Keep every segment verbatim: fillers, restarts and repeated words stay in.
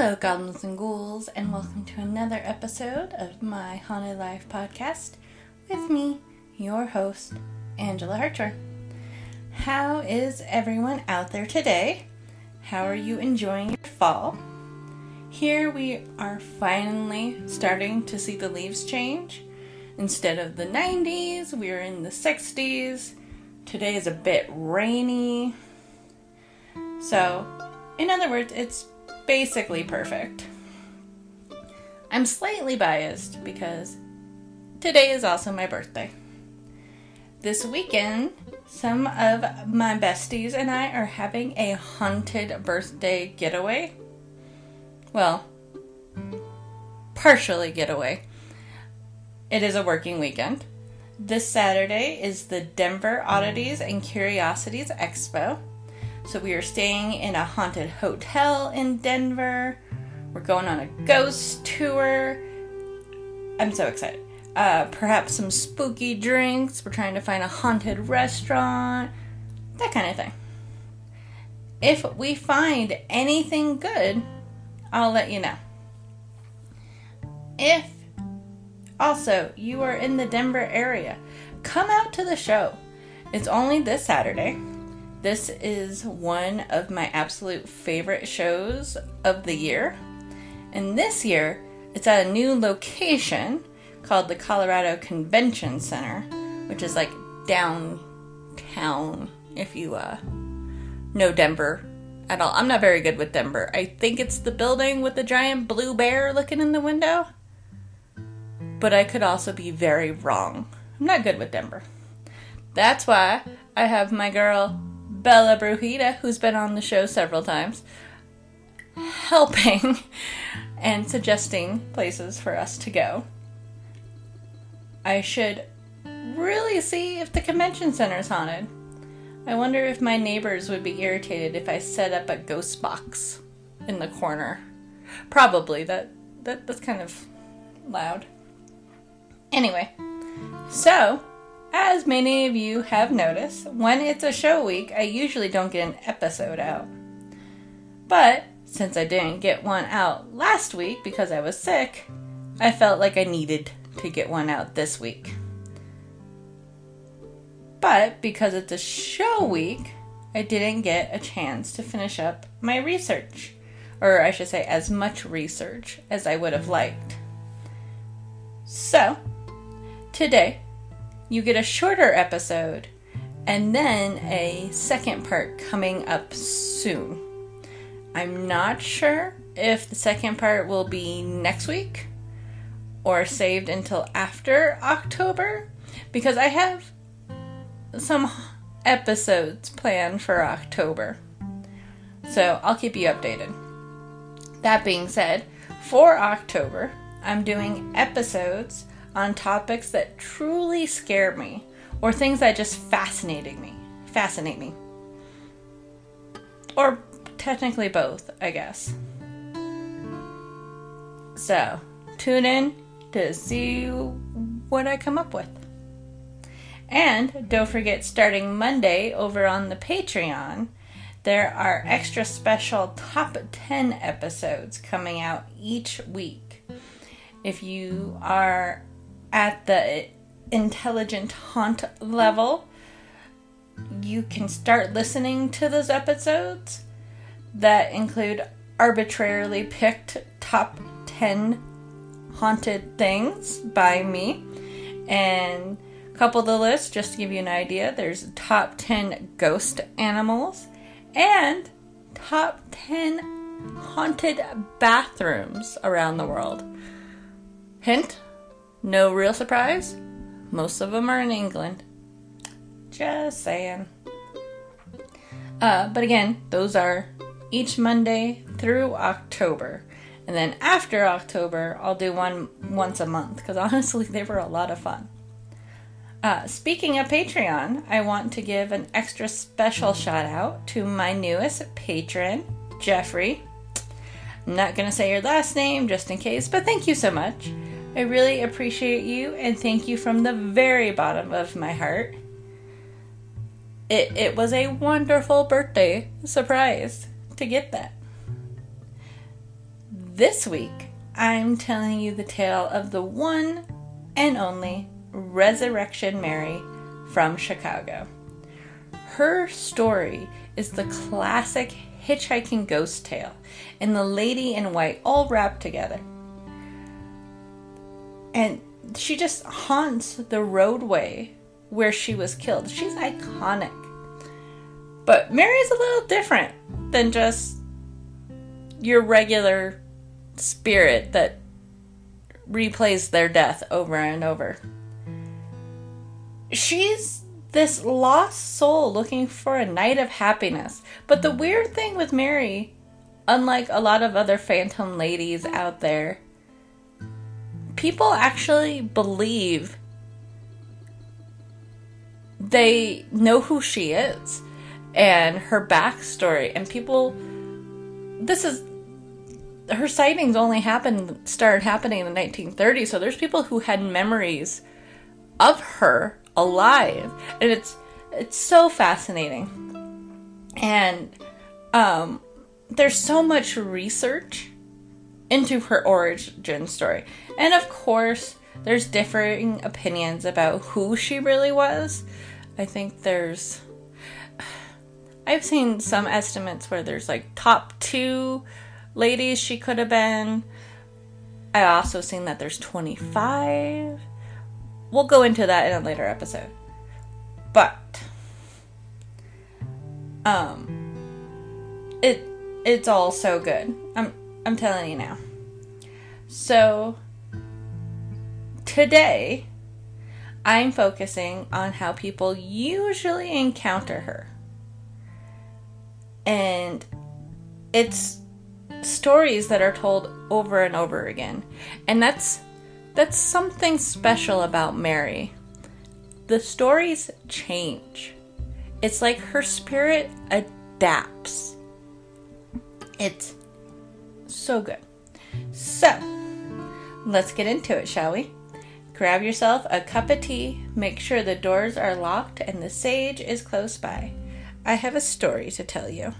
Hello, goblins and ghouls, and welcome to another episode of my Haunted Life podcast with me, your host, Angela Harcher. How is everyone out there today? How are you enjoying your fall? Here we are finally starting to see the leaves change. Instead of the nineties, we're in the sixties. Today is a bit rainy. So, in other words, it's basically perfect. I'm slightly biased because today is also my birthday. This weekend, some of my besties and I are having a haunted birthday getaway. Well, partially getaway. It is a working weekend. This Saturday is the Denver Oddities and Curiosities Expo. So we are staying in a haunted hotel in Denver. We're going on a ghost tour. I'm so excited. Uh, perhaps some spooky drinks. We're trying to find a haunted restaurant. That kind of thing. If we find anything good, I'll let you know. If also you are in the Denver area, come out to the show. It's only this Saturday. This is one of my absolute favorite shows of the year. And this year, it's at a new location called the Colorado Convention Center, which is like downtown if you uh, know Denver at all. I'm not very good with Denver. I think it's the building with the giant blue bear looking in the window. But I could also be very wrong. I'm not good with Denver. That's why I have my girl Bella Brujita, who's been on the show several times, helping and suggesting places for us to go. I should really see if the convention center's haunted. I wonder if my neighbors would be irritated if I set up a ghost box in the corner. Probably. That, that that's kind of loud. Anyway, so as many of you have noticed, when it's a show week, I usually don't get an episode out. But since I didn't get one out last week because I was sick, I felt like I needed to get one out this week. But because it's a show week, I didn't get a chance to finish up my research. Or I should say, as much research as I would have liked. So, today, you get a shorter episode, and then a second part coming up soon. I'm not sure if the second part will be next week, or saved until after October, because I have some episodes planned for October. So I'll keep you updated. That being said, for October, I'm doing episodes on topics that truly scare me, or things that just fascinated me, fascinate me, or technically both, I guess. So, tune in to see what I come up with. And don't forget, starting Monday over on the Patreon, there are extra special top ten episodes coming out each week. If you are at the intelligent haunt level, you can start listening to those episodes that include arbitrarily picked top ten haunted things by me. And couple the list, just to give you an idea, there's top ten ghost animals and top ten haunted bathrooms around the world. Hint? No real surprise, most of them are in England. Just saying. Uh, but again, those are each Monday through October. And then after October, I'll do one once a month, because honestly, they were a lot of fun. Uh, speaking of Patreon, I want to give an extra special shout out to my newest patron, Jeffrey. I'm not going to say your last name just in case, but thank you so much. I really appreciate you, and thank you from the very bottom of my heart. It it was a wonderful birthday surprise to get that. This week, I'm telling you the tale of the one and only Resurrection Mary from Chicago. Her story is the classic hitchhiking ghost tale, and the lady in white all wrapped together. And she just haunts the roadway where she was killed. She's iconic. But Mary's a little different than just your regular spirit that replays their death over and over. She's this lost soul looking for a night of happiness. But the weird thing with Mary, unlike a lot of other phantom ladies out there, people actually believe they know who she is and her backstory. And people, this is, her sightings only happened, started happening in the nineteen thirties. So there's people who had memories of her alive. And it's, it's so fascinating. And um, there's so much research into her origin story. And of course, there's differing opinions about who she really was. I think there's... I've seen some estimates where there's like top two ladies she could have been. I also seen that there's twenty-five. We'll go into that in a later episode. But... Um... It, it's all so good. I'm I'm telling you now. So, today, I'm focusing on how people usually encounter her. And it's stories that are told over and over again. And that's that's something special about Mary. The stories change. It's like her spirit adapts. It's so good. So, let's get into it, shall we? Grab yourself a cup of tea, make sure the doors are locked and the sage is close by. I have a story to tell you.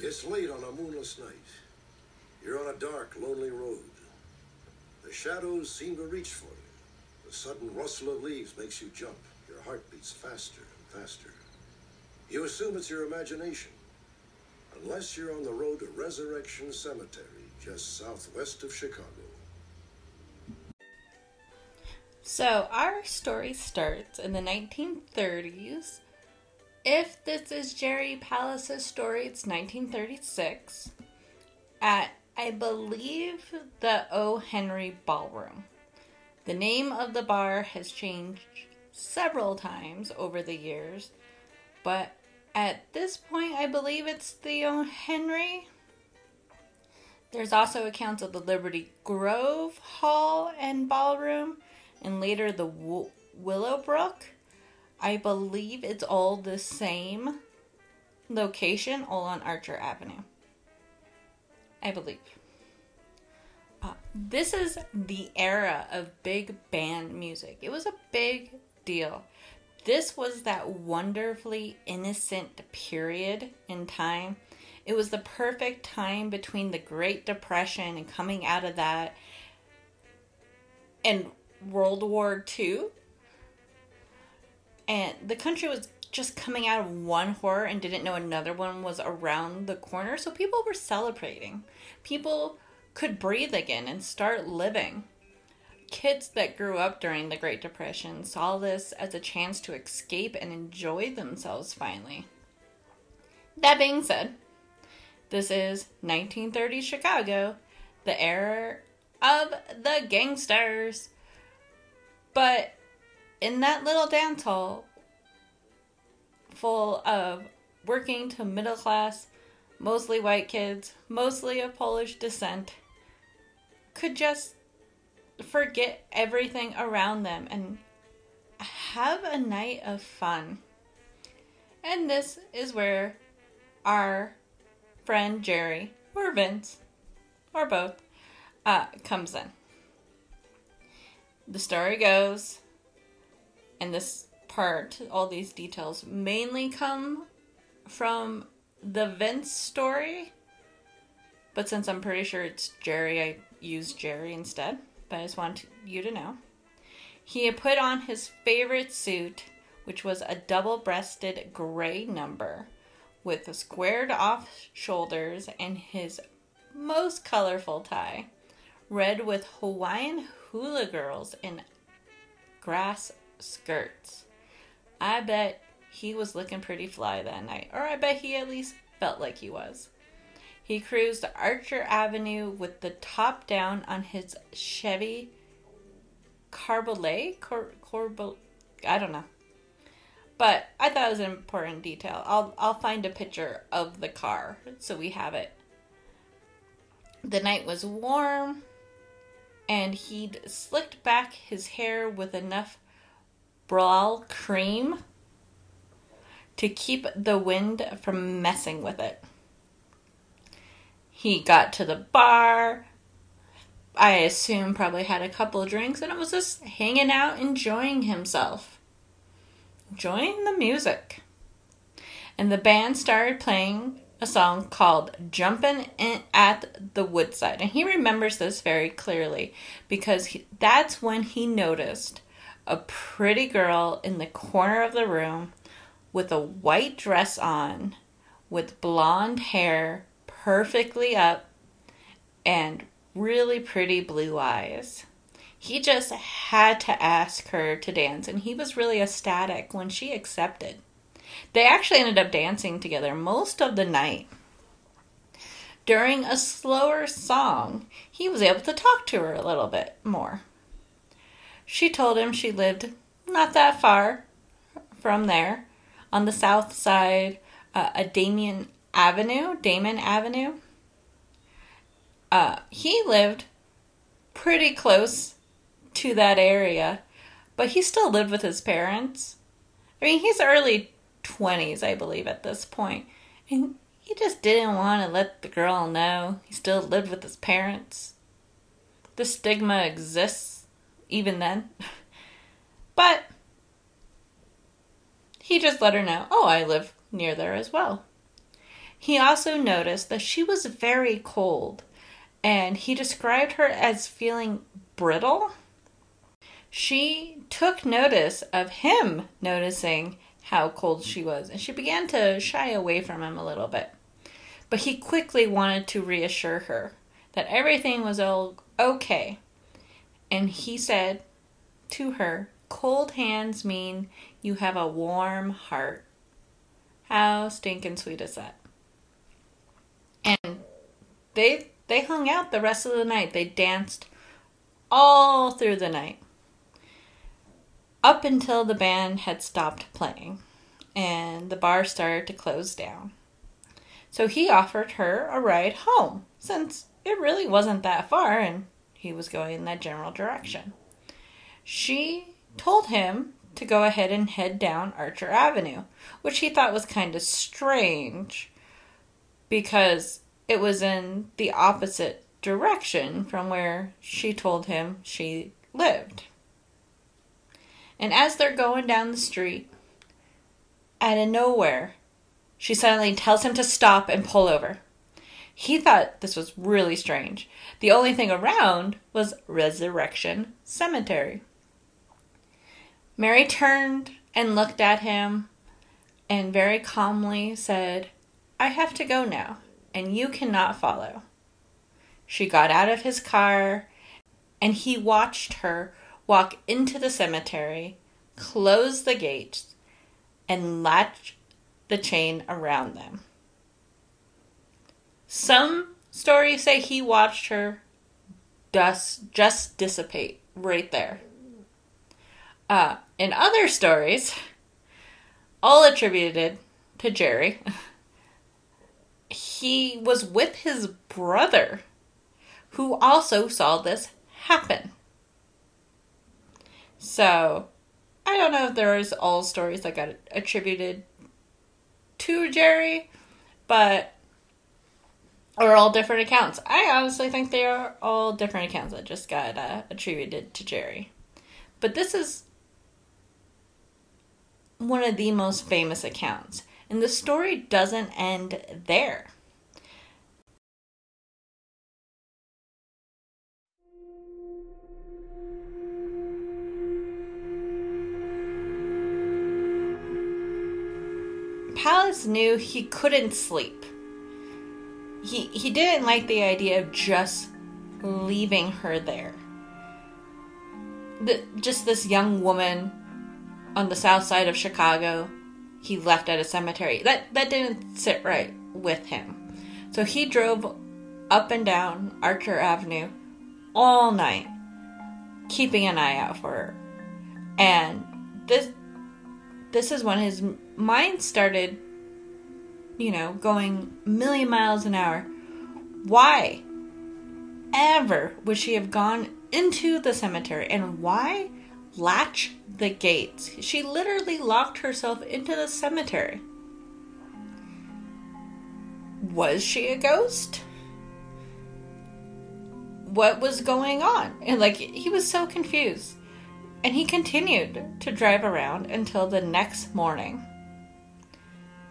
It's late on a moonless night. You're on a dark, lonely road. The shadows seem to reach for you. The sudden rustle of leaves makes you jump. Your heart beats faster and faster. You assume it's your imagination, unless you're on the road to Resurrection Cemetery, just southwest of Chicago. So our story starts in the nineteen thirties. If this is Jerry Palace's story, it's nineteen thirty-six at, I believe, the O. Henry Ballroom. The name of the bar has changed several times over the years, but at this point, I believe it's the O. Henry. There's also accounts of the Liberty Grove Hall and Ballroom, and later the Wo- Willowbrook. I believe it's all the same location, all on Archer Avenue. I believe. Uh, this is the era of big band music. It was a big deal. This was that wonderfully innocent period in time. It was the perfect time between the Great Depression and coming out of that and World War Two. And the country was just coming out of one horror and didn't know another one was around the corner. So people were celebrating. People could breathe again and start living. Kids that grew up during the Great Depression saw this as a chance to escape and enjoy themselves finally. That being said, this is nineteen thirties Chicago, the era of the gangsters. But in that little dance hall full of working to middle class, mostly white kids, mostly of Polish descent, could just forget everything around them and have a night of fun. And this is where our friend Jerry, or Vince, or both, uh, comes in. The story goes, and this part, all these details, mainly come from the Vince story. But since I'm pretty sure it's Jerry, I use Jerry instead. But I just want you to know. He had put on his favorite suit, which was a double-breasted gray number with squared-off shoulders and his most colorful tie, red with Hawaiian hula girls and grass skirts. I bet he was looking pretty fly that night, or I bet he at least felt like he was. He cruised Archer Avenue with the top down on his Chevy Carbolet? Cor- Corbo- I don't know. But I thought it was an important detail. I'll, I'll find a picture of the car so we have it. The night was warm, and he'd slicked back his hair with enough Brawl cream to keep the wind from messing with it. He got to the bar. I assume probably had a couple of drinks, and it was just hanging out, enjoying himself, enjoying the music. And the band started playing a song called Jumpin' in at the Woodside. And he remembers this very clearly because he, that's when he noticed a pretty girl in the corner of the room with a white dress on, with blonde hair perfectly up, and really pretty blue eyes. He just had to ask her to dance, and he was really ecstatic when she accepted. They actually ended up dancing together most of the night. During a slower song, he was able to talk to her a little bit more. She told him she lived not that far from there, on the south side, uh, a Damen Avenue, Damen Avenue. Uh, he lived pretty close to that area, but he still lived with his parents. I mean, he's early twenties, I believe, at this point. And he just didn't want to let the girl know he still lived with his parents. The stigma exists even then. But he just let her know, oh, I live near there as well. He also noticed that she was very cold, and he described her as feeling brittle. She took notice of him noticing how cold she was, and she began to shy away from him a little bit. But he quickly wanted to reassure her that everything was all okay. And he said to her, cold hands mean you have a warm heart. How stinking sweet is that? And they they hung out the rest of the night. They danced all through the night, up until the band had stopped playing and the bar started to close down. So he offered her a ride home, since it really wasn't that far and he was going in that general direction. She told him to go ahead and head down Archer Avenue, which he thought was kind of strange because it was in the opposite direction from where she told him she lived. And as they're going down the street, out of nowhere, she suddenly tells him to stop and pull over. He thought this was really strange. The only thing around was Resurrection Cemetery. Mary turned and looked at him and very calmly said, I have to go now, and you cannot follow. She got out of his car, and he watched her walk into the cemetery, close the gates, and latch the chain around them. Some stories say he watched her just, just dissipate right there. Uh, in other stories, all attributed to Jerry, he was with his brother, who also saw this happen. So, I don't know if there's all stories that got attributed to Jerry, but or all different accounts. I honestly think they are all different accounts that just got uh, attributed to Jerry. But this is one of the most famous accounts. And the story doesn't end there. Pallas knew he couldn't sleep. He he didn't like the idea of just leaving her there. The, just this young woman on the south side of Chicago, he left at a cemetery. That, that didn't sit right with him. So he drove up and down Archer Avenue all night, keeping an eye out for her. And this this is when his mind started, you know, going a million miles an hour. Why ever would she have gone into the cemetery? And why latch the gates? She literally locked herself into the cemetery. Was she a ghost? What was going on? And like, he was so confused. And he continued to drive around until the next morning.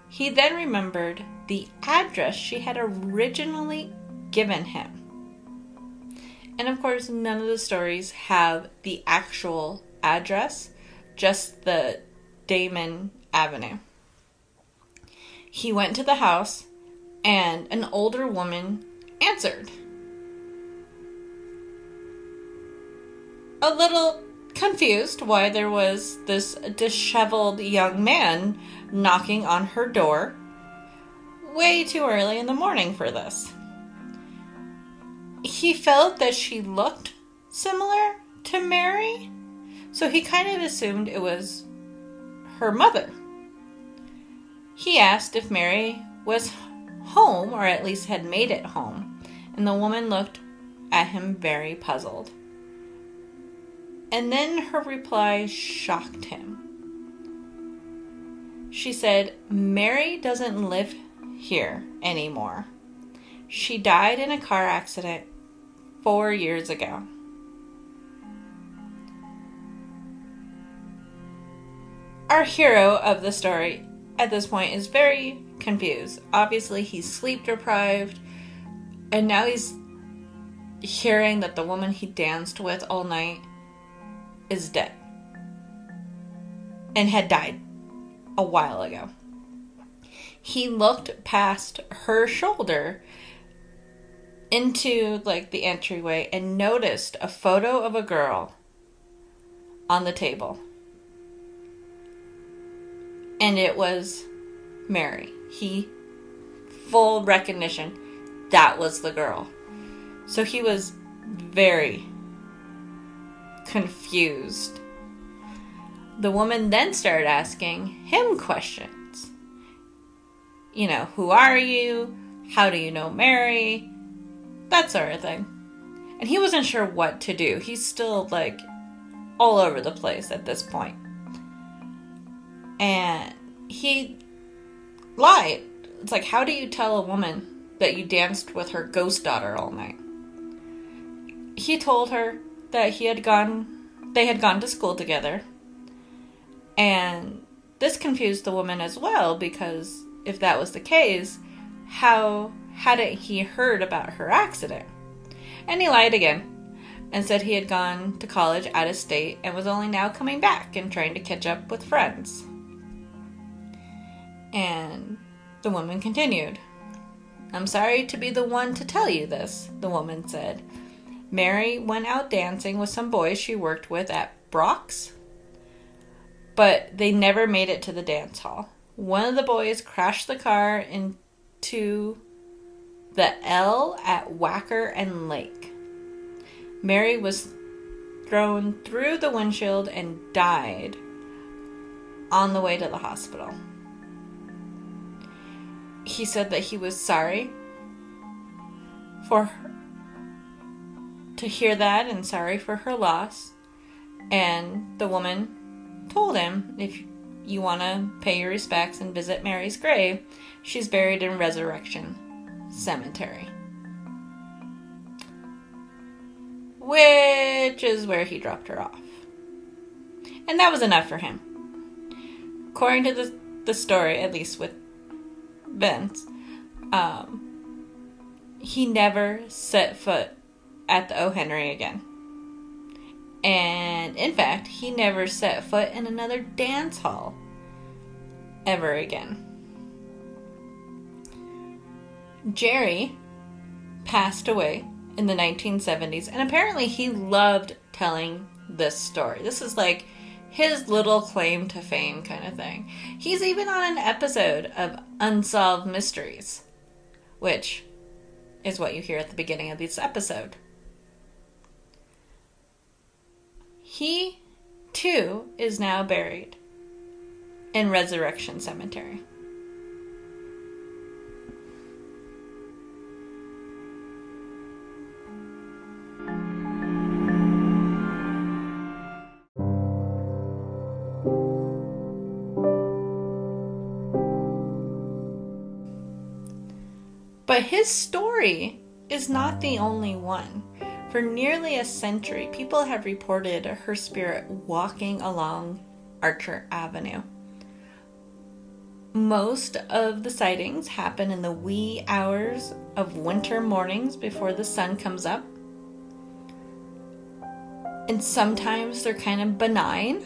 He then remembered the address she had originally given him. And of course, none of the stories have the actual address, just the Damen Avenue. He went to the house, and an older woman answered. A little confused why there was this disheveled young man knocking on her door way too early in the morning for this. He felt that she looked similar to Mary, so he kind of assumed it was her mother. He asked if Mary was home, or at least had made it home, and the woman looked at him very puzzled. And then her reply shocked him. She said, "Mary doesn't live here anymore. She died in a car accident four years ago." Our hero of the story at this point is very confused. Obviously, he's sleep deprived, and now he's hearing that the woman he danced with all night is dead and had died a while ago. He looked past her shoulder into like the entryway and noticed a photo of a girl on the table. And it was Mary. He, full recognition, that was the girl. So he was very confused. The woman then started asking him questions. You know, who are you? How do you know Mary? That sort of thing. And he wasn't sure what to do. He's still like all over the place at this point. And he lied. It's like, how do you tell a woman that you danced with her ghost daughter all night? He told her that he had gone, they had gone to school together. And this confused the woman as well, because if that was the case, how hadn't he heard about her accident? And he lied again and said he had gone to college out of state and was only now coming back and trying to catch up with friends. And the woman continued. "I'm sorry to be the one to tell you this," the woman said. "Mary went out dancing with some boys she worked with at Brock's, but they never made it to the dance hall. One of the boys crashed the car into the L at Wacker and Lake. Mary was thrown through the windshield and died on the way to the hospital." He said that he was sorry for her, to hear that, and sorry for her loss. And the woman told him, if you want to pay your respects and visit Mary's grave, she's buried in Resurrection Cemetery, which is where he dropped her off. And that was enough for him. According to the, the story, at least with Vince, um, he never set foot at the O. Henry again. And, in fact, he never set foot in another dance hall ever again. Jerry passed away in the nineteen seventies, and apparently he loved telling this story. This is like his little claim to fame kind of thing. He's even on an episode of Unsolved Mysteries, which is what you hear at the beginning of this episode. He, too, is now buried in Resurrection Cemetery. But his story is not the only one. For nearly a century, people have reported her spirit walking along Archer Avenue. Most of the sightings happen in the wee hours of winter mornings before the sun comes up. And sometimes they're kind of benign.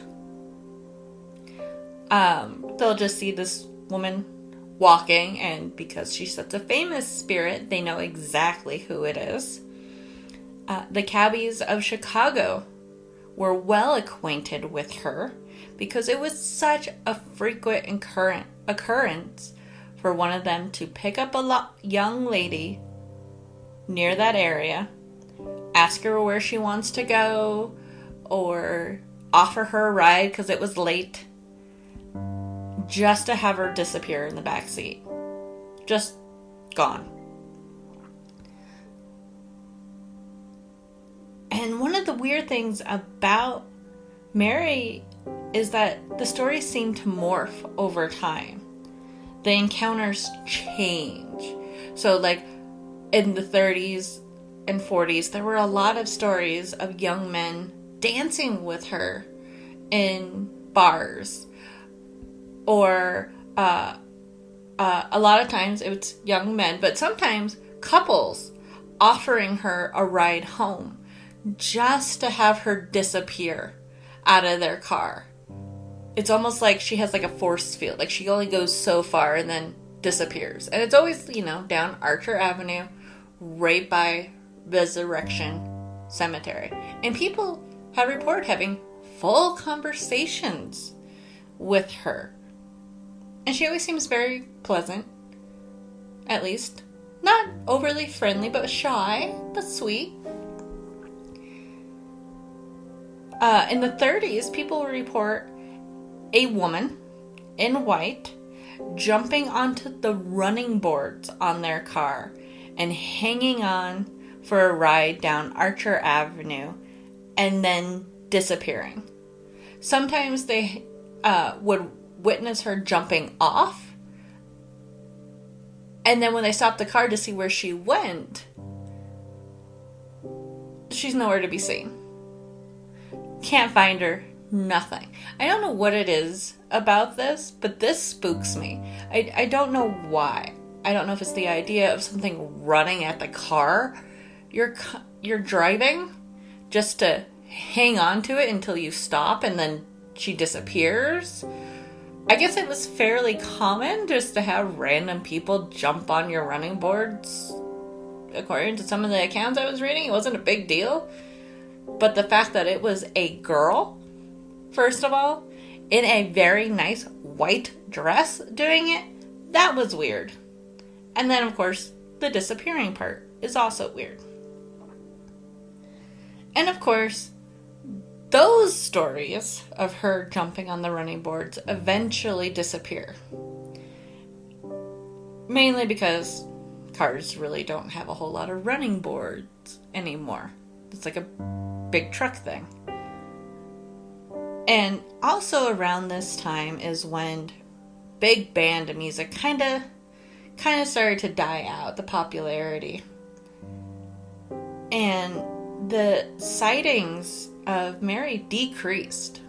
Um, they'll just see this woman walking, and because she's such a famous spirit, they know exactly who it is. Uh, the Cabbies of Chicago were well acquainted with her because it was such a frequent occurren- occurrence for one of them to pick up a lo- young lady near that area, ask her where she wants to go, or offer her a ride because it was late, just to have her disappear in the backseat. Just gone. And one of the weird things about Mary is that the stories seem to morph over time. The encounters change. So like in the thirties and forties, there were a lot of stories of young men dancing with her in bars. Or uh, uh, a lot of times it's young men, but sometimes couples offering her a ride home just to have her disappear out of their car. It's almost like she has like a force field. Like she only goes so far and then disappears. And it's always, you know, down Archer Avenue, right by Resurrection Cemetery. And people have reported having full conversations with her. And she always seems very pleasant, at least. Not overly friendly, but shy, but sweet. Uh, in the thirties, people report a woman in white jumping onto the running boards on their car and hanging on for a ride down Archer Avenue and then disappearing. Sometimes they uh, would witness her jumping off, and then when they stopped the car to see where she went, she's nowhere to be seen. Can't find her, nothing. I don't know what it is about this, but this spooks me. I, I don't know why. I don't know if it's the idea of something running at the car you're you're driving just to hang on to it until you stop and then she disappears. I guess it was fairly common just to have random people jump on your running boards. According to some of the accounts I was reading, it wasn't a big deal. But the fact that it was a girl, first of all, in a very nice white dress doing it, that was weird. And then, of course, the disappearing part is also weird. And, of course, those stories of her jumping on the running boards eventually disappear. Mainly because cars really don't have a whole lot of running boards anymore. It's like a big truck thing. And also around this time is when big band music kind of kind of started to die out, the popularity. And the sightings of Mary decreased.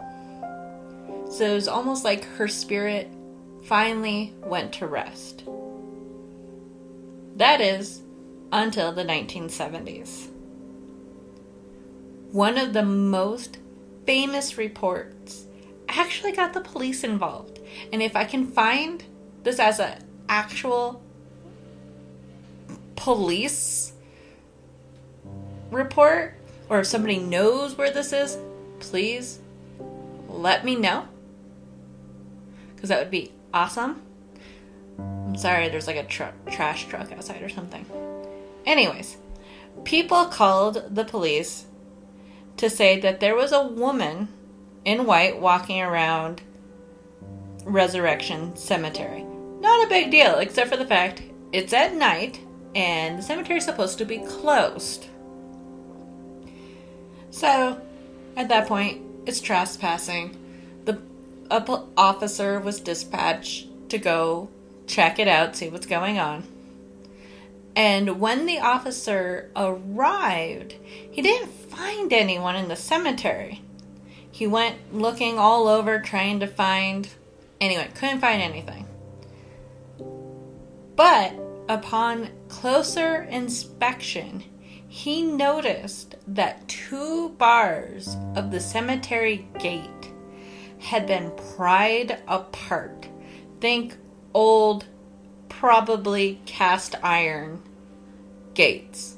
So it was almost like her spirit finally went to rest. That is, until the nineteen seventies. One of the most famous reports actually got the police involved. And if I can find this as an actual police report, or if somebody knows where this is, please let me know, because that would be awesome. I'm sorry, there's like a tr- trash truck outside or something. Anyways, people called the police to say that there was a woman in white walking around Resurrection Cemetery. Not a big deal, except for the fact it's at night and the cemetery is supposed to be closed. So, at that point, it's trespassing. The a po- officer was dispatched to go check it out, see what's going on. And when the officer arrived, he didn't find anyone in the cemetery. He went looking all over, trying to find... Anyway, couldn't find anything. But upon closer inspection, he noticed that two bars of the cemetery gate had been pried apart. Think old, probably cast iron gates.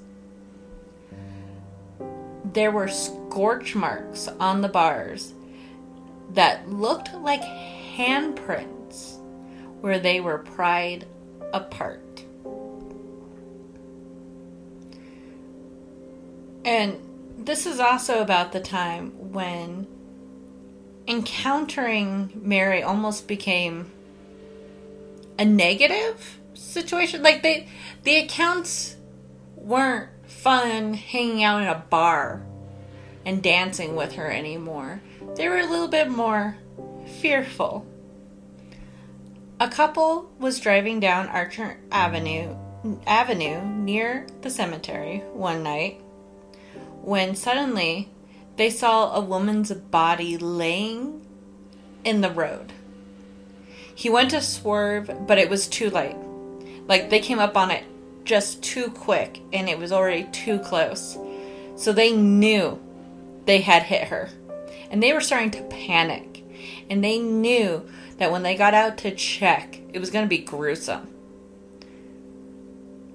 There were scorch marks on the bars that looked like handprints where they were pried apart. And this is also about the time when encountering Mary almost became a negative situation. Like, they, the accounts weren't fun hanging out in a bar and dancing with her anymore. They were a little bit more fearful. A couple was driving down Archer Avenue, Avenue near the cemetery one night, when suddenly they saw a woman's body laying in the road. He went to swerve, but it was too late. Like, they came up on it just too quick, and it was already too close. So they knew they had hit her. And they were starting to panic. And they knew that when they got out to check, it was going to be gruesome.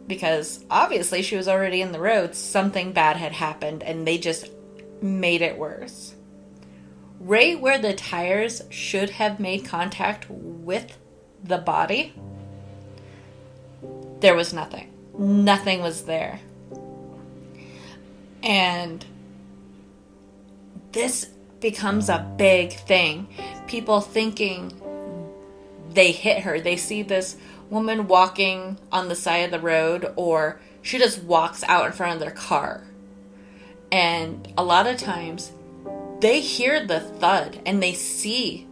Because obviously she was already in the road, something bad had happened, and they just made it worse. Right where the tires should have made contact with the body, there was nothing. Nothing was there. And this becomes a big thing. People thinking they hit her. They see this woman walking on the side of the road, or she just walks out in front of their car. And a lot of times they hear the thud and they see,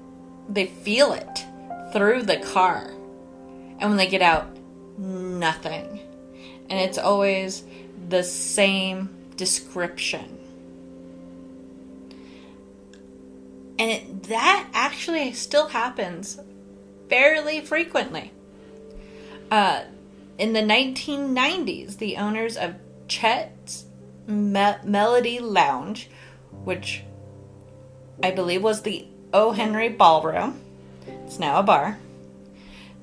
they feel it through the car. And when they get out, nothing. And it's always the same description. And it, that actually still happens fairly frequently. Uh, in the nineteen nineties, the owners of Chet's Me- Melody Lounge, which I believe was the O. Henry Ballroom, it's now a bar,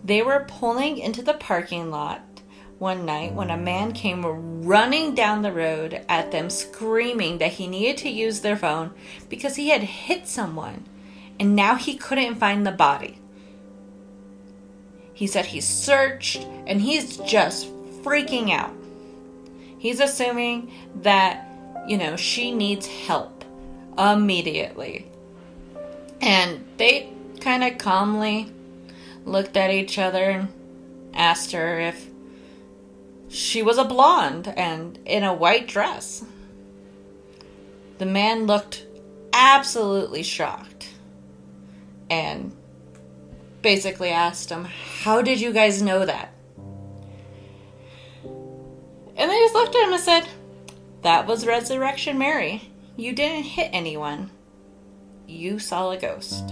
they were pulling into the parking lot one night when a man came running down the road at them, screaming that he needed to use their phone because he had hit someone and now he couldn't find the body. He said he searched, and he's just freaking out. He's assuming that, you know, she needs help immediately. And they kind of calmly looked at each other and asked her if she was a blonde and in a white dress. The man looked absolutely shocked. and basically asked them, how did you guys know that? And they just looked at him and said, that was Resurrection Mary. You didn't hit anyone. You saw a ghost.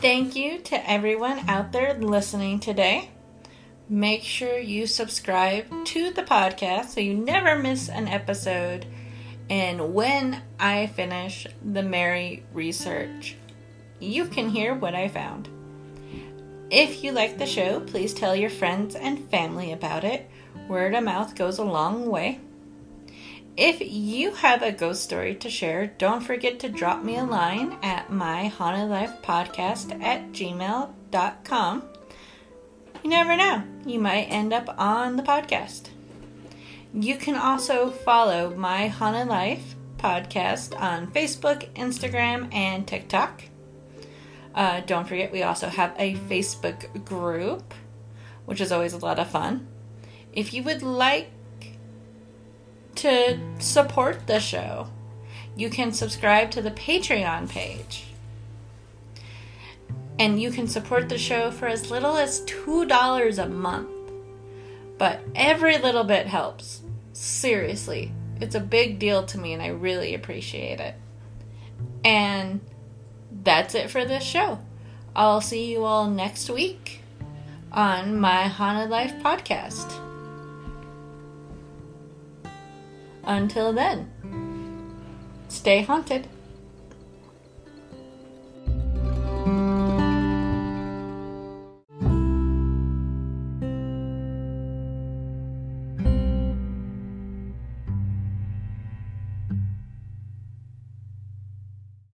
Thank you to everyone out there listening today. Make sure you subscribe to the podcast so you never miss an episode. And when I finish the Mary research, you can hear what I found. If you like the show, please tell your friends and family about it. Word of mouth goes a long way. If you have a ghost story to share, don't forget to drop me a line at my haunted life podcast at gmail dot com. You never know, you might end up on the podcast. You can also follow My Haunted Life Podcast on Facebook, Instagram, and TikTok. Uh, don't forget, we also have a Facebook group, which is always a lot of fun. If you would like to support the show, you can subscribe to the Patreon page. And you can support the show for as little as two dollars a month. But every little bit helps. Seriously. It's a big deal to me and I really appreciate it. And that's it for this show. I'll see you all next week on My Haunted Life Podcast. Until then, stay haunted.